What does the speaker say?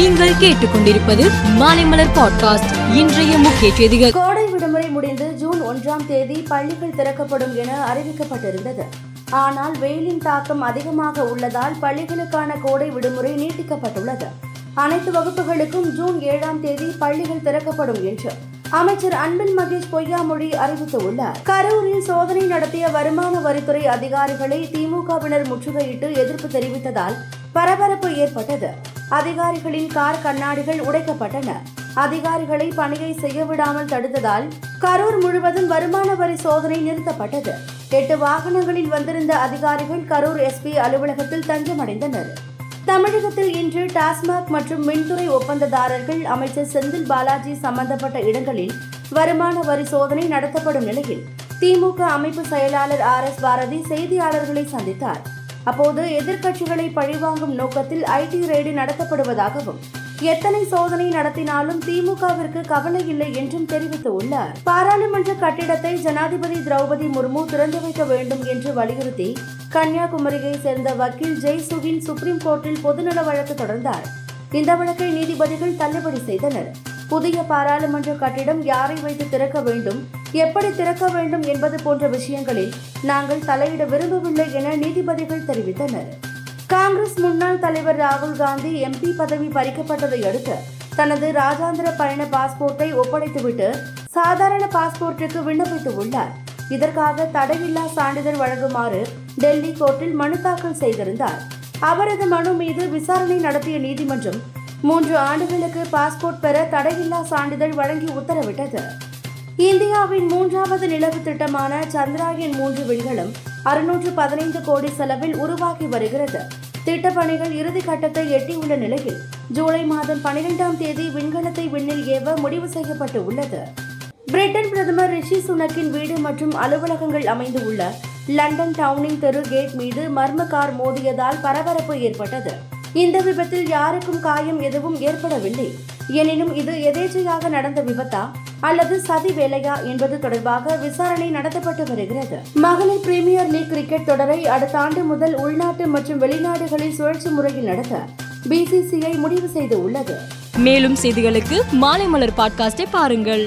நீங்கள் கேட்டுக்கொண்டிருப்பது மாணிமலர் பாட்காஸ்ட். இன்றைய முக்கிய செய்திகள். கோடை விடுமுறை முடிந்து ஜூன் 1ஆம் தேதி பள்ளிகள் திறக்கப்படும் என அறிவிக்கப்பட்டிருந்தது. ஆனால் வெயிலின் தாக்கம் அதிகமாக உள்ளதால் பள்ளிகளுக்கான கோடை விடுமுறை நீட்டிக்கப்பட்டுள்ளது. அனைத்து வகுப்புகளுக்கும் ஜூன் 7ஆம் தேதி பள்ளிகள் திறக்கப்படும் என்று அமைச்சர் அன்பின் மகேஷ் பொய்யாமொழி அறிவித்துள்ளார். கரூரில் சோதனை நடத்திய வருமான வரித்துறை அதிகாரிகளை திமுகவினர் முற்றுகையிட்டு எதிர்ப்பு தெரிவித்ததால் பரபரப்பு ஏற்பட்டது. அதிகாரிகளின் கார் கண்ணாடிகள் உடைக்கப்பட்டன. அதிகாரிகளை பணியை செய்ய விடாமல் தடுத்ததால் கரூர் முழுவதும் வருமான வரி சோதனை நிறுத்தப்பட்டது. 8 வாகனங்களில் வந்திருந்த அதிகாரிகள் கரூர் SP அலுவலகத்தில் தஞ்சமடைந்தனர். தமிழகத்தில் இன்று டாஸ்மாக் மற்றும் மின்துறை ஒப்பந்ததாரர்கள் அமைச்சர் செந்தில் பாலாஜி சம்பந்தப்பட்ட இடங்களில் வருமான வரி சோதனை நடத்தப்படும் நிலையில் திமுக அமைப்பு செயலாளர் RS பாரதி செய்தியாளர்களை சந்தித்தார். அப்போது எதிர்க்கட்சிகளை பழிவாங்கும் நோக்கத்தில் IT ரெய்டு நடத்தப்படுவதாகவும் எத்தனை சோதனை நடத்தினாலும் திமுகவிற்கு கவலை இல்லை என்றும் தெரிவித்துள்ளார். பாராளுமன்ற கட்டிடத்தை ஜனாதிபதி திரௌபதி முர்மு திறந்து வைக்க வேண்டும் என்று வலியுறுத்தி கன்னியாகுமரியை சேர்ந்த வக்கீல் ஜெய் சுகின் சுப்ரீம் கோர்ட்டில் பொதுநல வழக்கு தொடர்ந்தார். இந்த வழக்கை நீதிபதிகள் தள்ளுபடி செய்தனர். புதிய பாராளுமன்ற கட்டிடம் யாரை வைத்து திறக்க வேண்டும், எப்படி திறக்க வேண்டும் என்பது போன்ற விஷயங்களில் நாங்கள் தலையிட விரும்பவில்லை என நீதிபதிகள் தெரிவித்தனர். காங்கிரஸ் முன்னாள் தலைவர் ராகுல்காந்தி MP பதவி பறிக்கப்பட்டதை அடுத்து தனது ராஜாந்திர பயண பாஸ்போர்ட்டை ஒப்படைத்துவிட்டு சாதாரண பாஸ்போர்ட்டுக்கு விண்ணப்பித்துள்ளார். இதற்காக தடையில்லா சான்றிதழ் வழங்குமாறு டெல்லி கோர்ட்டில் மனு தாக்கல் செய்திருந்தார். அவரது மனு மீது விசாரணை நடத்திய நீதிமன்றம் 3 ஆண்டுகளுக்கு பாஸ்போர்ட் பெற தடையில்லா சான்றிதழ் வழங்கி உத்தரவிட்டது. இந்தியாவின் 3வது நிலவு திட்டமான சந்திராயன் 3 விண்கலம் 615 கோடி செலவில் உருவாக்கி வருகிறது. திட்டப்பணிகள் இறுதி கட்டத்தை எட்டியுள்ள நிலையில் ஜூலை மாதம் 12ஆம் தேதி விண்கலத்தை விண்ணில் ஏவ முடிவு செய்யப்பட்டு உள்ளது. பிரிட்டன் பிரதமர் ரிஷி சுனக்கின் வீடு மற்றும் அலுவலகங்கள் அமைந்து உள்ள லண்டன் டவுனிங் தெரு கேட் மீது மர்ம கார் மோதியதால் பரபரப்பு ஏற்பட்டது. இந்த விபத்தில் யாருக்கும் காயம் எதுவும் ஏற்படவில்லை. எனினும் இது எதேச்சையாக நடந்த விபத்தா அல்லது சதி வேலையா என்பது தொடர்பாக விசாரணை நடத்தப்பட்டு வருகிறது. மகளிர் பிரீமியர் லீக் கிரிக்கெட் தொடரை அடுத்த ஆண்டு முதல் உள்நாட்டு மற்றும் வெளிநாடுகளில் சுழற்சி முறையில் நடத்த BCCI முடிவு செய்து உள்ளது. மேலும் செய்திகளுக்கு மாலை மலர் பாட்காஸ்டை பாருங்கள்.